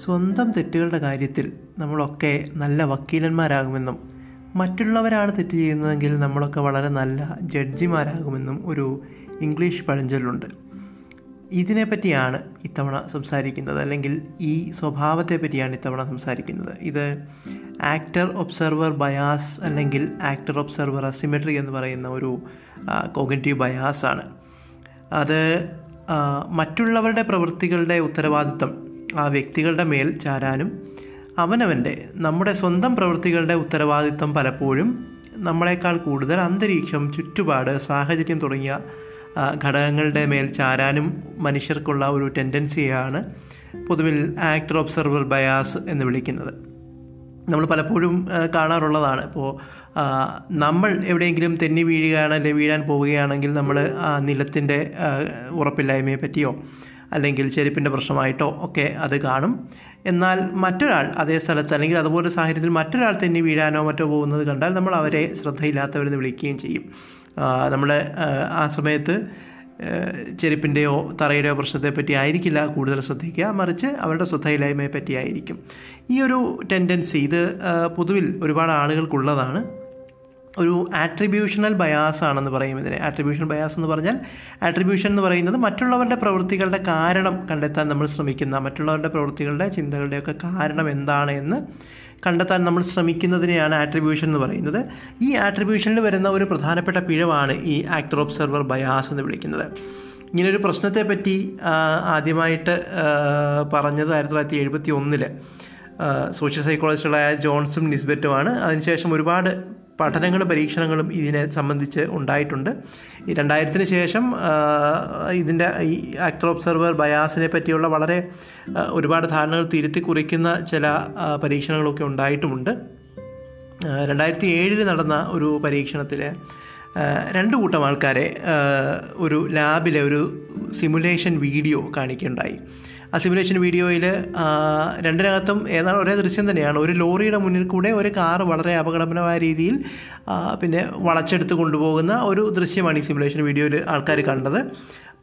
സ്വന്തം തെറ്റുകളുടെ കാര്യത്തിൽ നമ്മളൊക്കെ നല്ല വക്കീലന്മാരാകുമെന്നും മറ്റുള്ളവരാണ് തെറ്റ് ചെയ്യുന്നതെങ്കിൽ നമ്മളൊക്കെ വളരെ നല്ല ജഡ്ജിമാരാകുമെന്നും ഒരു ഇംഗ്ലീഷ് പഴഞ്ചൊല്ലുണ്ട്. ഇതിനെപ്പറ്റിയാണ് ഇത്തവണ സംസാരിക്കുന്നത്, അല്ലെങ്കിൽ ഈ സ്വഭാവത്തെ പറ്റിയാണ് ഇത്തവണ സംസാരിക്കുന്നത്. ഇത് ആക്ടർ ഒബ്സർവർ ബയാസ് അല്ലെങ്കിൽ ആക്ടർ ഒബ്സർവർ അസിമെട്രി എന്ന് പറയുന്ന ഒരു കോഗ്നിറ്റീവ് ബയാസാണ്. അത് മറ്റുള്ളവരുടെ പ്രവൃത്തികളുടെ ഉത്തരവാദിത്വം ആ വ്യക്തികളുടെ മേൽ ചാരാനും അവനവൻ്റെ നമ്മുടെ സ്വന്തം പ്രവൃത്തികളുടെ ഉത്തരവാദിത്വം പലപ്പോഴും നമ്മളെക്കാൾ കൂടുതൽ അന്തരീക്ഷം, ചുറ്റുപാട്, സാഹചര്യം തുടങ്ങിയ ഘടകങ്ങളുടെ മേൽ ചാരാനും മനുഷ്യർക്കുള്ള ഒരു ടെൻഡൻസിയാണ് പൊതുവിൽ ആക്ടർ ഒബ്സർവർ ബയാസ് എന്ന് വിളിക്കുന്നത്. നമ്മൾ പലപ്പോഴും കാണാറുള്ളതാണ്. ഇപ്പോൾ നമ്മൾ എവിടെയെങ്കിലും തെന്നി വീഴുകയാണ് അല്ലെങ്കിൽ വീഴാൻ പോവുകയാണെങ്കിൽ നമ്മൾ ആ നിലത്തിൻ്റെ ഉറപ്പില്ലായ്മയെ പറ്റിയോ അല്ലെങ്കിൽ ചെരുപ്പിൻ്റെ പ്രശ്നമായിട്ടോ ഒക്കെ അത് കാണും. എന്നാൽ മറ്റൊരാൾ അതേ സ്ഥലത്ത് അല്ലെങ്കിൽ അതുപോലെ സാഹചര്യത്തിൽ മറ്റൊരാൾ തെന്നി വീഴാനോ മറ്റോ പോകുന്നത് കണ്ടാൽ നമ്മൾ അവരെ ശ്രദ്ധയില്ലാത്തവരെന്ന് വിളിക്കുകയും ചെയ്യും. നമ്മൾ ആ സമയത്ത് ചെരുപ്പിൻ്റെയോ തറയുടെയോ പ്രശ്നത്തെപ്പറ്റി ആയിരിക്കില്ല കൂടുതൽ ശ്രദ്ധിക്കുക, മറിച്ച് അവരുടെ ശ്രദ്ധയില്ലായ്മയെ പറ്റിയായിരിക്കും. ഈ ഒരു ടെൻഡൻസി ഇത് പൊതുവിൽ ഒരുപാട് ആളുകൾക്കുള്ളതാണ്. ഒരു ആട്രിബ്യൂഷണൽ ബയാസ് ആണെന്ന് പറയും ഇതിനെ. ആട്രിബ്യൂഷൻ ബയാസ് എന്ന് പറഞ്ഞാൽ, ആട്രിബ്യൂഷൻ എന്ന് പറയുന്നത് മറ്റുള്ളവരുടെ പ്രവൃത്തികളുടെ കാരണം കണ്ടെത്താൻ നമ്മൾ ശ്രമിക്കുന്ന, മറ്റുള്ളവരുടെ പ്രവൃത്തികളുടെ ചിന്തകളുടെയൊക്കെ കാരണം എന്താണ് എന്ന് കണ്ടെത്താൻ നമ്മൾ ശ്രമിക്കുന്നതിനെയാണ് ആട്രിബ്യൂഷൻ എന്ന് പറയുന്നത്. ഈ ആട്രിബ്യൂഷനിൽ വരുന്ന ഒരു പ്രധാനപ്പെട്ട പിഴവാണ് ഈ ആക്ടർ ഒബ്സർവർ ബയാസ് എന്ന് വിളിക്കുന്നത്. ഇങ്ങനൊരു പ്രശ്നത്തെപ്പറ്റി ആദ്യമായിട്ട് പറഞ്ഞത് 1971 സോഷ്യൽ സൈക്കോളജിസ്റ്റുകളായ ജോൺസും നിസ്ബറ്റുമാണ്. അതിനുശേഷം ഒരുപാട് പഠനങ്ങളും പരീക്ഷണങ്ങളും ഇതിനെ സംബന്ധിച്ച് ഉണ്ടായിട്ടുണ്ട്. 2000 ശേഷം ഇതിൻ്റെ ഈ ആക്ടർ ഒബ്സർവർ ബയാസിനെ പറ്റിയുള്ള വളരെ ഒരുപാട് ധാരണകൾ തിരുത്തി കുറിക്കുന്ന ചില പരീക്ഷണങ്ങളൊക്കെ ഉണ്ടായിട്ടുമുണ്ട്. 2007 നടന്ന ഒരു പരീക്ഷണത്തിൽ 2 കൂട്ടം ആൾക്കാരെ ഒരു ലാബിലെ ഒരു സിമുലേഷൻ വീഡിയോ കാണിക്കുകയുണ്ടായി. ആ സിമുലേഷൻ വീഡിയോയിൽ രണ്ടിനകത്തും ഏതാണ് ഒരേ ദൃശ്യം തന്നെയാണ്. ഒരു ലോറിയുടെ മുന്നിൽ കൂടെ ഒരു കാർ വളരെ അപകടകരമായ രീതിയിൽ പിന്നെ വളച്ചെടുത്ത് കൊണ്ടുപോകുന്ന ഒരു ദൃശ്യമാണ് ഈ സിമുലേഷൻ വീഡിയോയിൽ ആൾക്കാർ കണ്ടത്.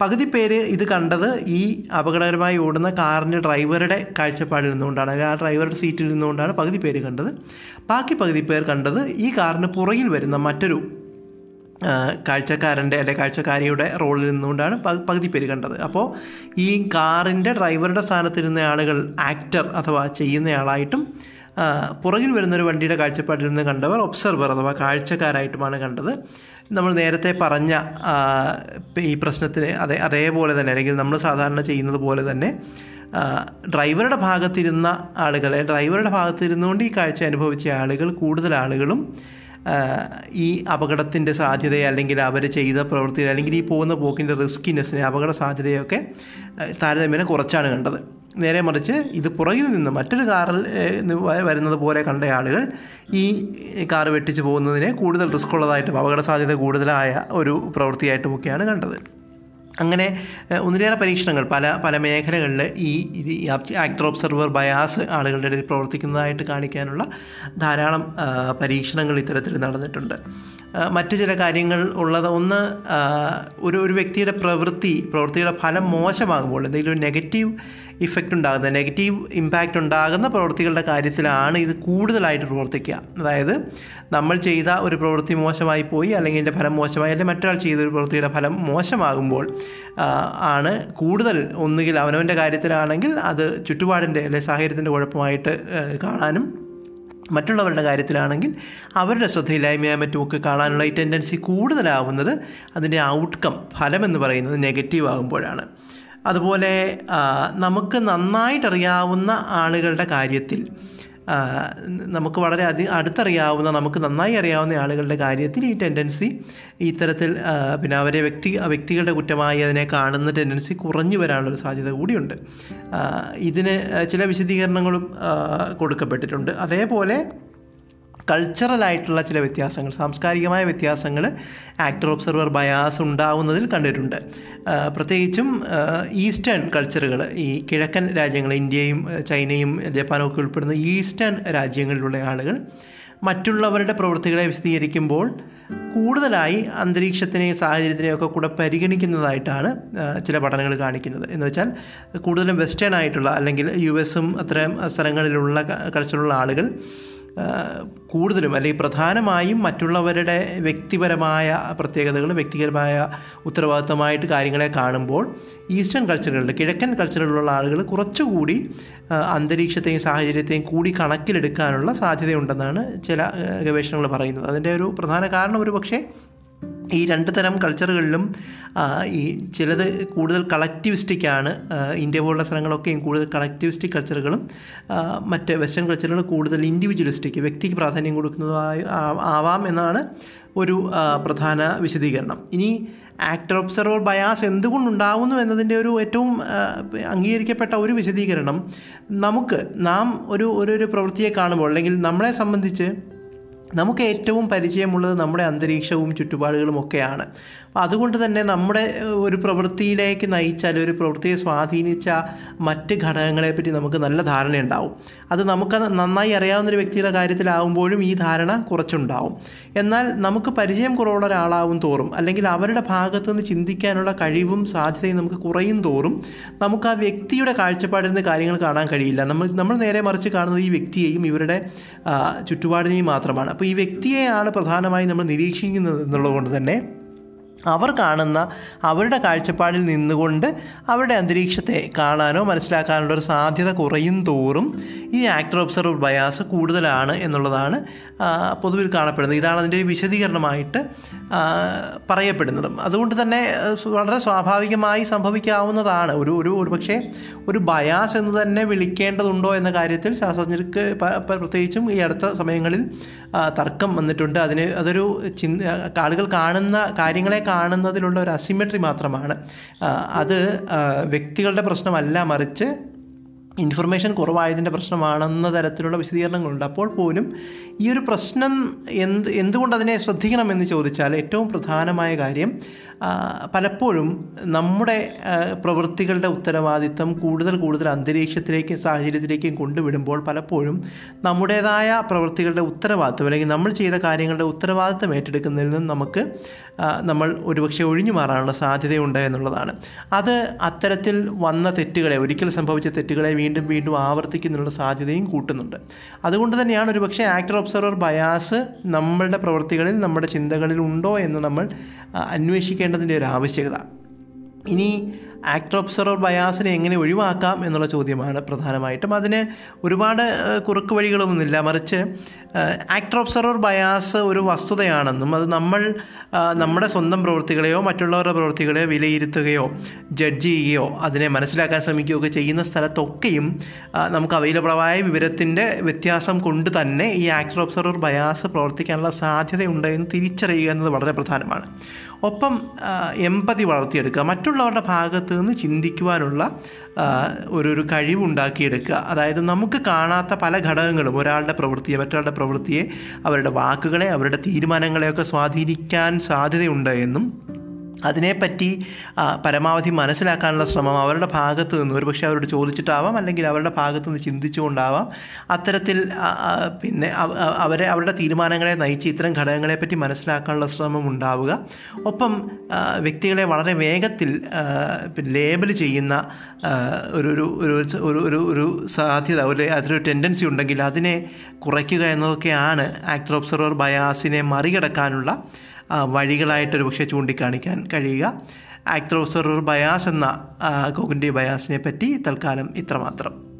പകുതി പേര് ഇത് കണ്ടത് ഈ അപകടകരമായി ഓടുന്ന കാറിൻ്റെ ഡ്രൈവറുടെ കാഴ്ചപ്പാടിൽ നിന്നുകൊണ്ടാണ്, അല്ലെങ്കിൽ ആ ഡ്രൈവറുടെ സീറ്റിൽ നിന്നുകൊണ്ടാണ് പകുതി പേര് കണ്ടത്. ബാക്കി പകുതി പേർ കണ്ടത് ഈ കാറിന് പുറകിൽ വരുന്ന മറ്റൊരു കാഴ്ചക്കാരൻ്റെ അല്ലെങ്കിൽ കാഴ്ചക്കാരിയുടെ റോളിൽ നിന്നുകൊണ്ടാണ് പകുതി പേര് കണ്ടത്. അപ്പോൾ ഈ കാറിൻ്റെ ഡ്രൈവറുടെ സ്ഥാനത്തിരുന്ന ആളുകൾ ആക്ടർ അഥവാ ചെയ്യുന്നയാളായിട്ടും പുറകിൽ വരുന്നൊരു വണ്ടിയുടെ കാഴ്ചപ്പാടിൽ നിന്ന് കണ്ടവർ ഒബ്സർവർ അഥവാ കാഴ്ചക്കാരായിട്ടുമാണ് കണ്ടത്. നമ്മൾ നേരത്തെ പറഞ്ഞ ഈ പ്രശ്നത്തിന് അതേപോലെ തന്നെ, അല്ലെങ്കിൽ നമ്മൾ സാധാരണ ചെയ്യുന്നത് പോലെ തന്നെ ഡ്രൈവറുടെ ഭാഗത്തിരുന്ന ആളുകളെ, ഡ്രൈവറുടെ ഭാഗത്തിരുന്നുകൊണ്ട് ഈ കാഴ്ച അനുഭവിച്ച ആളുകൾ, കൂടുതൽ ആളുകളും ഈ അപകടത്തിൻ്റെ സാധ്യതയെ അല്ലെങ്കിൽ അവർ ചെയ്ത പ്രവൃത്തിയെ അല്ലെങ്കിൽ ഈ പോകുന്ന പോക്കിൻ്റെ റിസ്കിനെസ്സിനെ, അപകട സാധ്യതയൊക്കെ താരതമ്യേന കുറച്ചാണ് കണ്ടത്. നേരെ മറിച്ച് ഇത് പുറകിൽ നിന്ന് മറ്റൊരു കാറിൽ വരുന്നത് പോലെ കണ്ട ആളുകൾ ഈ കാർ വെട്ടിച്ച് പോകുന്നതിനെ കൂടുതൽ റിസ്ക് ഉള്ളതായിട്ടും അപകട സാധ്യത കൂടുതലായ ഒരു പ്രവൃത്തിയായിട്ടുമൊക്കെയാണ് കണ്ടത്. അങ്ങനെ ഒന്നിലേറെ പരീക്ഷണങ്ങൾ പല മേഖലകളിൽ ഈ ആക്ടർ ഒബ്സർവർ ബയാസ് ആളുകളുടെ ഇടയിൽ പ്രവർത്തിക്കുന്നതായിട്ട് കാണിക്കാനുള്ള ധാരാളം പരീക്ഷണങ്ങൾ ഇത്തരത്തിൽ നടന്നിട്ടുണ്ട്. മറ്റു ചില കാര്യങ്ങൾ ഉള്ളത്, ഒന്ന് ഒരു വ്യക്തിയുടെ പ്രവൃത്തിയുടെ ഫലം മോശമാകുമ്പോൾ, എന്തെങ്കിലും ഒരു നെഗറ്റീവ് ഇഫക്റ്റ് ഉണ്ടാകുന്ന, നെഗറ്റീവ് ഇമ്പാക്റ്റ് ഉണ്ടാകുന്ന പ്രവൃത്തികളുടെ കാര്യത്തിലാണ് ഇത് കൂടുതലായിട്ട് പ്രവർത്തിക്കുക. അതായത് നമ്മൾ ചെയ്ത ഒരു പ്രവൃത്തി മോശമായി പോയി, അല്ലെങ്കിൽ അതിൻ്റെ ഫലം മോശമായി, അല്ലെങ്കിൽ മറ്റൊരാൾ ചെയ്തൊരു പ്രവൃത്തിയുടെ ഫലം മോശമാകുമ്പോൾ ആണ് കൂടുതൽ ഒന്നുകിൽ അവനവൻ്റെ കാര്യത്തിലാണെങ്കിൽ അത് ചുറ്റുപാടിൻ്റെ അല്ലെങ്കിൽ സാഹചര്യത്തിൻ്റെ കുഴപ്പമായിട്ട് കാണാനും, മറ്റുള്ളവരുടെ കാര്യത്തിലാണെങ്കിൽ അവരുടെ ശ്രദ്ധയില്ലായ്മയെ മറ്റുമൊക്കെ കാണാനുള്ള ഈ ടെൻഡൻസി കൂടുതലാവുന്നത് അതിൻ്റെ ഔട്ട്കം, ഫലമെന്ന് പറയുന്നത് നെഗറ്റീവ് ആകുമ്പോഴാണ്. അതുപോലെ നമുക്ക് നന്നായിട്ടറിയാവുന്ന ആളുകളുടെ കാര്യത്തിൽ, നമുക്ക് വളരെ അടുത്തറിയാവുന്ന, നമുക്ക് നന്നായി അറിയാവുന്ന ആളുകളുടെ കാര്യത്തിൽ ഈ ടെൻഡൻസി ഇത്തരത്തിൽ പിന്നെ അവരെ വ്യക്തികളുടെ കുറ്റമായി അതിനെ കാണുന്ന ടെൻഡൻസി കുറഞ്ഞു വരാനുള്ളൊരു സാധ്യത കൂടിയുണ്ട്. ഇതിന് ചില വിശദീകരണങ്ങളും കൊടുക്കപ്പെട്ടിട്ടുണ്ട്. അതേപോലെ കൾച്ചറലായിട്ടുള്ള ചില വ്യത്യാസങ്ങൾ, സാംസ്കാരികമായ വ്യത്യാസങ്ങൾ ആക്ടർ ഒബ്സർവർ ബയാസ് ഉണ്ടാവുന്നതിൽ കണ്ടിട്ടുണ്ട്. പ്രത്യേകിച്ചും ഈസ്റ്റേൺ കൾച്ചറുകൾ, ഈ കിഴക്കൻ രാജ്യങ്ങൾ, ഇന്ത്യയും ചൈനയും ജപ്പാനും ഒക്കെ ഉൾപ്പെടുന്ന ഈസ്റ്റേൺ രാജ്യങ്ങളിലുള്ള ആളുകൾ മറ്റുള്ളവരുടെ പ്രവൃത്തികളെ വിശദീകരിക്കുമ്പോൾ കൂടുതലായി അന്തരീക്ഷത്തിനെയും സാഹചര്യത്തിനെയും ഒക്കെ കൂടെ പരിഗണിക്കുന്നതായിട്ടാണ് ചില പഠനങ്ങൾ കാണിക്കുന്നത്. എന്ന് വെച്ചാൽ കൂടുതലും വെസ്റ്റേൺ ആയിട്ടുള്ള അല്ലെങ്കിൽ US അത്തരം സ്ഥലങ്ങളിലുള്ള കൾച്ചറിലുള്ള ആളുകൾ കൂടുതലും അല്ലെങ്കിൽ പ്രധാനമായും മറ്റുള്ളവരുടെ വ്യക്തിപരമായ പ്രത്യേകതകൾ, വ്യക്തിപരമായ ഉത്തരവാദിത്തമായിട്ട് കാര്യങ്ങളെ കാണുമ്പോൾ ഈസ്റ്റേൺ കൾച്ചറുകളിൽ, കിഴക്കൻ കൾച്ചറിലുള്ള ആളുകൾ കുറച്ചുകൂടി അന്തരീക്ഷത്തെയും സാഹചര്യത്തെയും കൂടി കണക്കിലെടുക്കാനുള്ള സാധ്യതയുണ്ടെന്നാണ് ചില ഗവേഷണങ്ങൾ പറയുന്നത്. അതിൻ്റെ ഒരു പ്രധാന കാരണം ഒരു പക്ഷേ ഈ രണ്ട് തരം കൾച്ചറുകളിലും ഈ ചിലത് കൂടുതൽ കളക്റ്റിവിസ്റ്റിക്കാണ്. ഇന്ത്യ പോലുള്ള സ്ഥലങ്ങളൊക്കെയും കൂടുതൽ കളക്റ്റിവിസ്റ്റിക് കൾച്ചറുകളും മറ്റ് വെസ്റ്റേൺ കൾച്ചറുകൾ കൂടുതൽ ഇൻഡിവിജ്വലിസ്റ്റിക്, വ്യക്തിക്ക് പ്രാധാന്യം കൊടുക്കുന്നതായി ആവാം എന്നാണ് ഒരു പ്രധാന വിശദീകരണം. ഇനി ആക്ടർ ഒബ്സർവർ ബയാസ് എന്തുകൊണ്ടുണ്ടാകുന്നു എന്നതിൻ്റെ ഒരു ഏറ്റവും അംഗീകരിക്കപ്പെട്ട ഒരു വിശദീകരണം, നാം ഒരു പ്രവൃത്തിയെ കാണുമ്പോൾ അല്ലെങ്കിൽ നമ്മളെ സംബന്ധിച്ച് നമുക്ക് ഏറ്റവും പരിചയമുള്ളത് നമ്മുടെ അന്തരീക്ഷവും ചുറ്റുപാടുകളും ഒക്കെയാണ്. അതുകൊണ്ട് തന്നെ നമ്മുടെ ഒരു പ്രവൃത്തിയിലേക്ക് നയിച്ച അല്ലെങ്കിൽ ഒരു പ്രവൃത്തിയെ സ്വാധീനിച്ച മറ്റ് ഘടകങ്ങളെപ്പറ്റി നമുക്ക് നല്ല ധാരണയുണ്ടാവും. അത് നമുക്ക് നന്നായി അറിയാവുന്നൊരു വ്യക്തിയുടെ കാര്യത്തിലാവുമ്പോഴും ഈ ധാരണ കുറച്ചുണ്ടാവും. എന്നാൽ നമുക്ക് പരിചയം കുറവുള്ള ഒരാളാവും തോറും അല്ലെങ്കിൽ അവരുടെ ഭാഗത്തു നിന്ന് ചിന്തിക്കാനുള്ള കഴിവും സാധ്യതയും നമുക്ക് കുറയും തോറും നമുക്ക് ആ വ്യക്തിയുടെ കാഴ്ചപ്പാടിൽ നിന്ന് കാര്യങ്ങൾ കാണാൻ കഴിയില്ല. നമ്മൾ നേരെ മറിച്ച് കാണുന്നത് ഈ വ്യക്തിയെയും ഇവരുടെ ചുറ്റുപാടിനെയും മാത്രമാണ്. അപ്പോൾ ഈ വ്യക്തിയെയാണ് പ്രധാനമായും നമ്മൾ നിരീക്ഷിക്കുന്നത് എന്നുള്ളതുകൊണ്ട് തന്നെ അവർ കാണുന്ന അവരുടെ കാഴ്ചപ്പാടിൽ നിന്നുകൊണ്ട് അവരുടെ അന്തരീക്ഷത്തെ കാണാനോ മനസ്സിലാക്കാനോ ഒരു സാധ്യത കുറയും തോറും ഈ ആക്ടർ ഒബ്സർവർ ബയാസ് കൂടുതലാണ് എന്നുള്ളതാണ് പൊതുവിൽ കാണപ്പെടുന്നത്. ഇതാണ് അതിൻ്റെ ഒരു വിശദീകരണമായിട്ട് പറയപ്പെടുന്നതും. അതുകൊണ്ട് തന്നെ വളരെ സ്വാഭാവികമായി സംഭവിക്കാവുന്നതാണ്. ഒരു പക്ഷേ ഒരു ബയാസ് എന്ന് തന്നെ വിളിക്കേണ്ടതുണ്ടോ എന്ന കാര്യത്തിൽ ശാസ്ത്രജ്ഞർക്ക് പ്രത്യേകിച്ചും ഈ അടുത്ത സമയങ്ങളിൽ തർക്കം വന്നിട്ടുണ്ട്. അതൊരു ആളുകൾ കാണുന്ന കാര്യങ്ങളെ കാണുന്നതിലുള്ള ഒരു അസിമെട്രി മാത്രമാണ്. അത് വ്യക്തികളുടെ പ്രശ്നമല്ല, മറിച്ച് ഇൻഫർമേഷൻ കുറവായതിൻ്റെ പ്രശ്നമാണെന്ന തരത്തിലുള്ള വിശദീകരണങ്ങളുണ്ട്. അപ്പോൾ പോലും ഈ ഒരു പ്രശ്നം എന്തുകൊണ്ടതിനെ ശ്രദ്ധിക്കണമെന്ന് ചോദിച്ചാൽ ഏറ്റവും പ്രധാനമായ കാര്യം പലപ്പോഴും നമ്മുടെ പ്രവൃത്തികളുടെ ഉത്തരവാദിത്തം കൂടുതൽ അന്തരീക്ഷത്തിലേക്കും സാഹചര്യത്തിലേക്കും കൊണ്ടുവിടുമ്പോൾ പലപ്പോഴും നമ്മുടേതായ പ്രവൃത്തികളുടെ ഉത്തരവാദിത്തം അല്ലെങ്കിൽ നമ്മൾ ചെയ്ത കാര്യങ്ങളുടെ ഉത്തരവാദിത്തം ഏറ്റെടുക്കുന്നതിൽ നിന്ന് നമ്മൾ ഒരുപക്ഷെ ഒഴിഞ്ഞു മാറാനുള്ള സാധ്യതയുണ്ട് എന്നുള്ളതാണ്. അത് അത്തരത്തിൽ വന്ന തെറ്റുകളെ, ഒരിക്കൽ സംഭവിച്ച തെറ്റുകളെ വീണ്ടും ആവർത്തിക്കുന്നുള്ള സാധ്യതയും കൂട്ടുന്നുണ്ട്. അതുകൊണ്ട് തന്നെയാണ് ഒരുപക്ഷെ ആക്ടർ ഒബ്സർവർ ബയാസ് നമ്മളുടെ പ്രവൃത്തികളിൽ, നമ്മുടെ ചിന്തകളിൽ ഉണ്ടോ എന്ന് നമ്മൾ അന്വേഷിക്കേണ്ടതിൻ്റെ ഒരു ആവശ്യകത. ഇനി ആക്ടർ ഒബ്സർവർ ബയാസിനെ എങ്ങനെ ഒഴിവാക്കാം എന്നുള്ള ചോദ്യമാണ് പ്രധാനമായിട്ടും. അതിന് ഒരുപാട് കുറുക്ക് വഴികളൊന്നുമില്ല, മറിച്ച് ആക്ടർ ഒബ്സർവർ ബയാസ് ഒരു വസ്തുതയാണെന്നും അത് നമ്മൾ നമ്മുടെ സ്വന്തം പ്രവൃത്തികളെയോ മറ്റുള്ളവരുടെ പ്രവൃത്തികളെയോ വിലയിരുത്തുകയോ ജഡ്ജ് ചെയ്യുകയോ അതിനെ മനസ്സിലാക്കാൻ ശ്രമിക്കുകയോ ഒക്കെ ചെയ്യുന്ന സ്ഥലത്തൊക്കെയും നമുക്ക് അവൈലബിളായ വിവരത്തിൻ്റെ വ്യത്യാസം കൊണ്ട് തന്നെ ഈ ആക്ടർ ഒബ്സർവർ ബയാസ് പ്രവർത്തിക്കാനുള്ള സാധ്യതയുണ്ട് എന്ന് തിരിച്ചറിയുക എന്നത് വളരെ പ്രധാനമാണ്. ഒപ്പം എമ്പതി വളർത്തിയെടുക്കുക, മറ്റുള്ളവരുടെ ഭാഗത്ത് നിന്ന് ചിന്തിക്കുവാനുള്ള ഒരു കഴിവുണ്ടാക്കിയെടുക്കുക. അതായത് നമുക്ക് കാണാത്ത പല ഘടകങ്ങളും മറ്റൊരാളുടെ പ്രവൃത്തിയെ, അവരുടെ വാക്കുകളെ, അവരുടെ തീരുമാനങ്ങളെയൊക്കെ സ്വാധീനിക്കാൻ സാധ്യതയുണ്ട് എന്നും അതിനെപ്പറ്റി പരമാവധി മനസ്സിലാക്കാനുള്ള ശ്രമം അവരുടെ ഭാഗത്ത് നിന്ന്, ഒരുപക്ഷെ അവരോട് ചോദിച്ചിട്ടാവാം അല്ലെങ്കിൽ അവരുടെ ഭാഗത്ത് നിന്ന് ചിന്തിച്ചുകൊണ്ടാവാം, അത്തരത്തിൽ അവരുടെ തീരുമാനങ്ങളെ നയിച്ച് ഇത്തരം ഘടകങ്ങളെപ്പറ്റി മനസ്സിലാക്കാനുള്ള ശ്രമം ഉണ്ടാവുക. ഒപ്പം വ്യക്തികളെ വളരെ വേഗത്തിൽ ലേബൽ ചെയ്യുന്ന ഒരു സാധ്യത, അതിലൊരു ടെൻഡൻസി ഉണ്ടെങ്കിൽ അതിനെ കുറയ്ക്കുക എന്നതൊക്കെയാണ് ആക്ടർ ഒബ്സർവർ ബയാസിനെ മറികടക്കാനുള്ള വഴികളായിട്ടൊരു പക്ഷേ ചൂണ്ടിക്കാണിക്കാൻ കഴിയുക. ആക്ടർ ഒബ്സർവർ ബയാസ് എന്ന കോഗ്നിറ്റീവ് ബയാസിനെ പറ്റി തൽക്കാലം ഇത്രമാത്രം.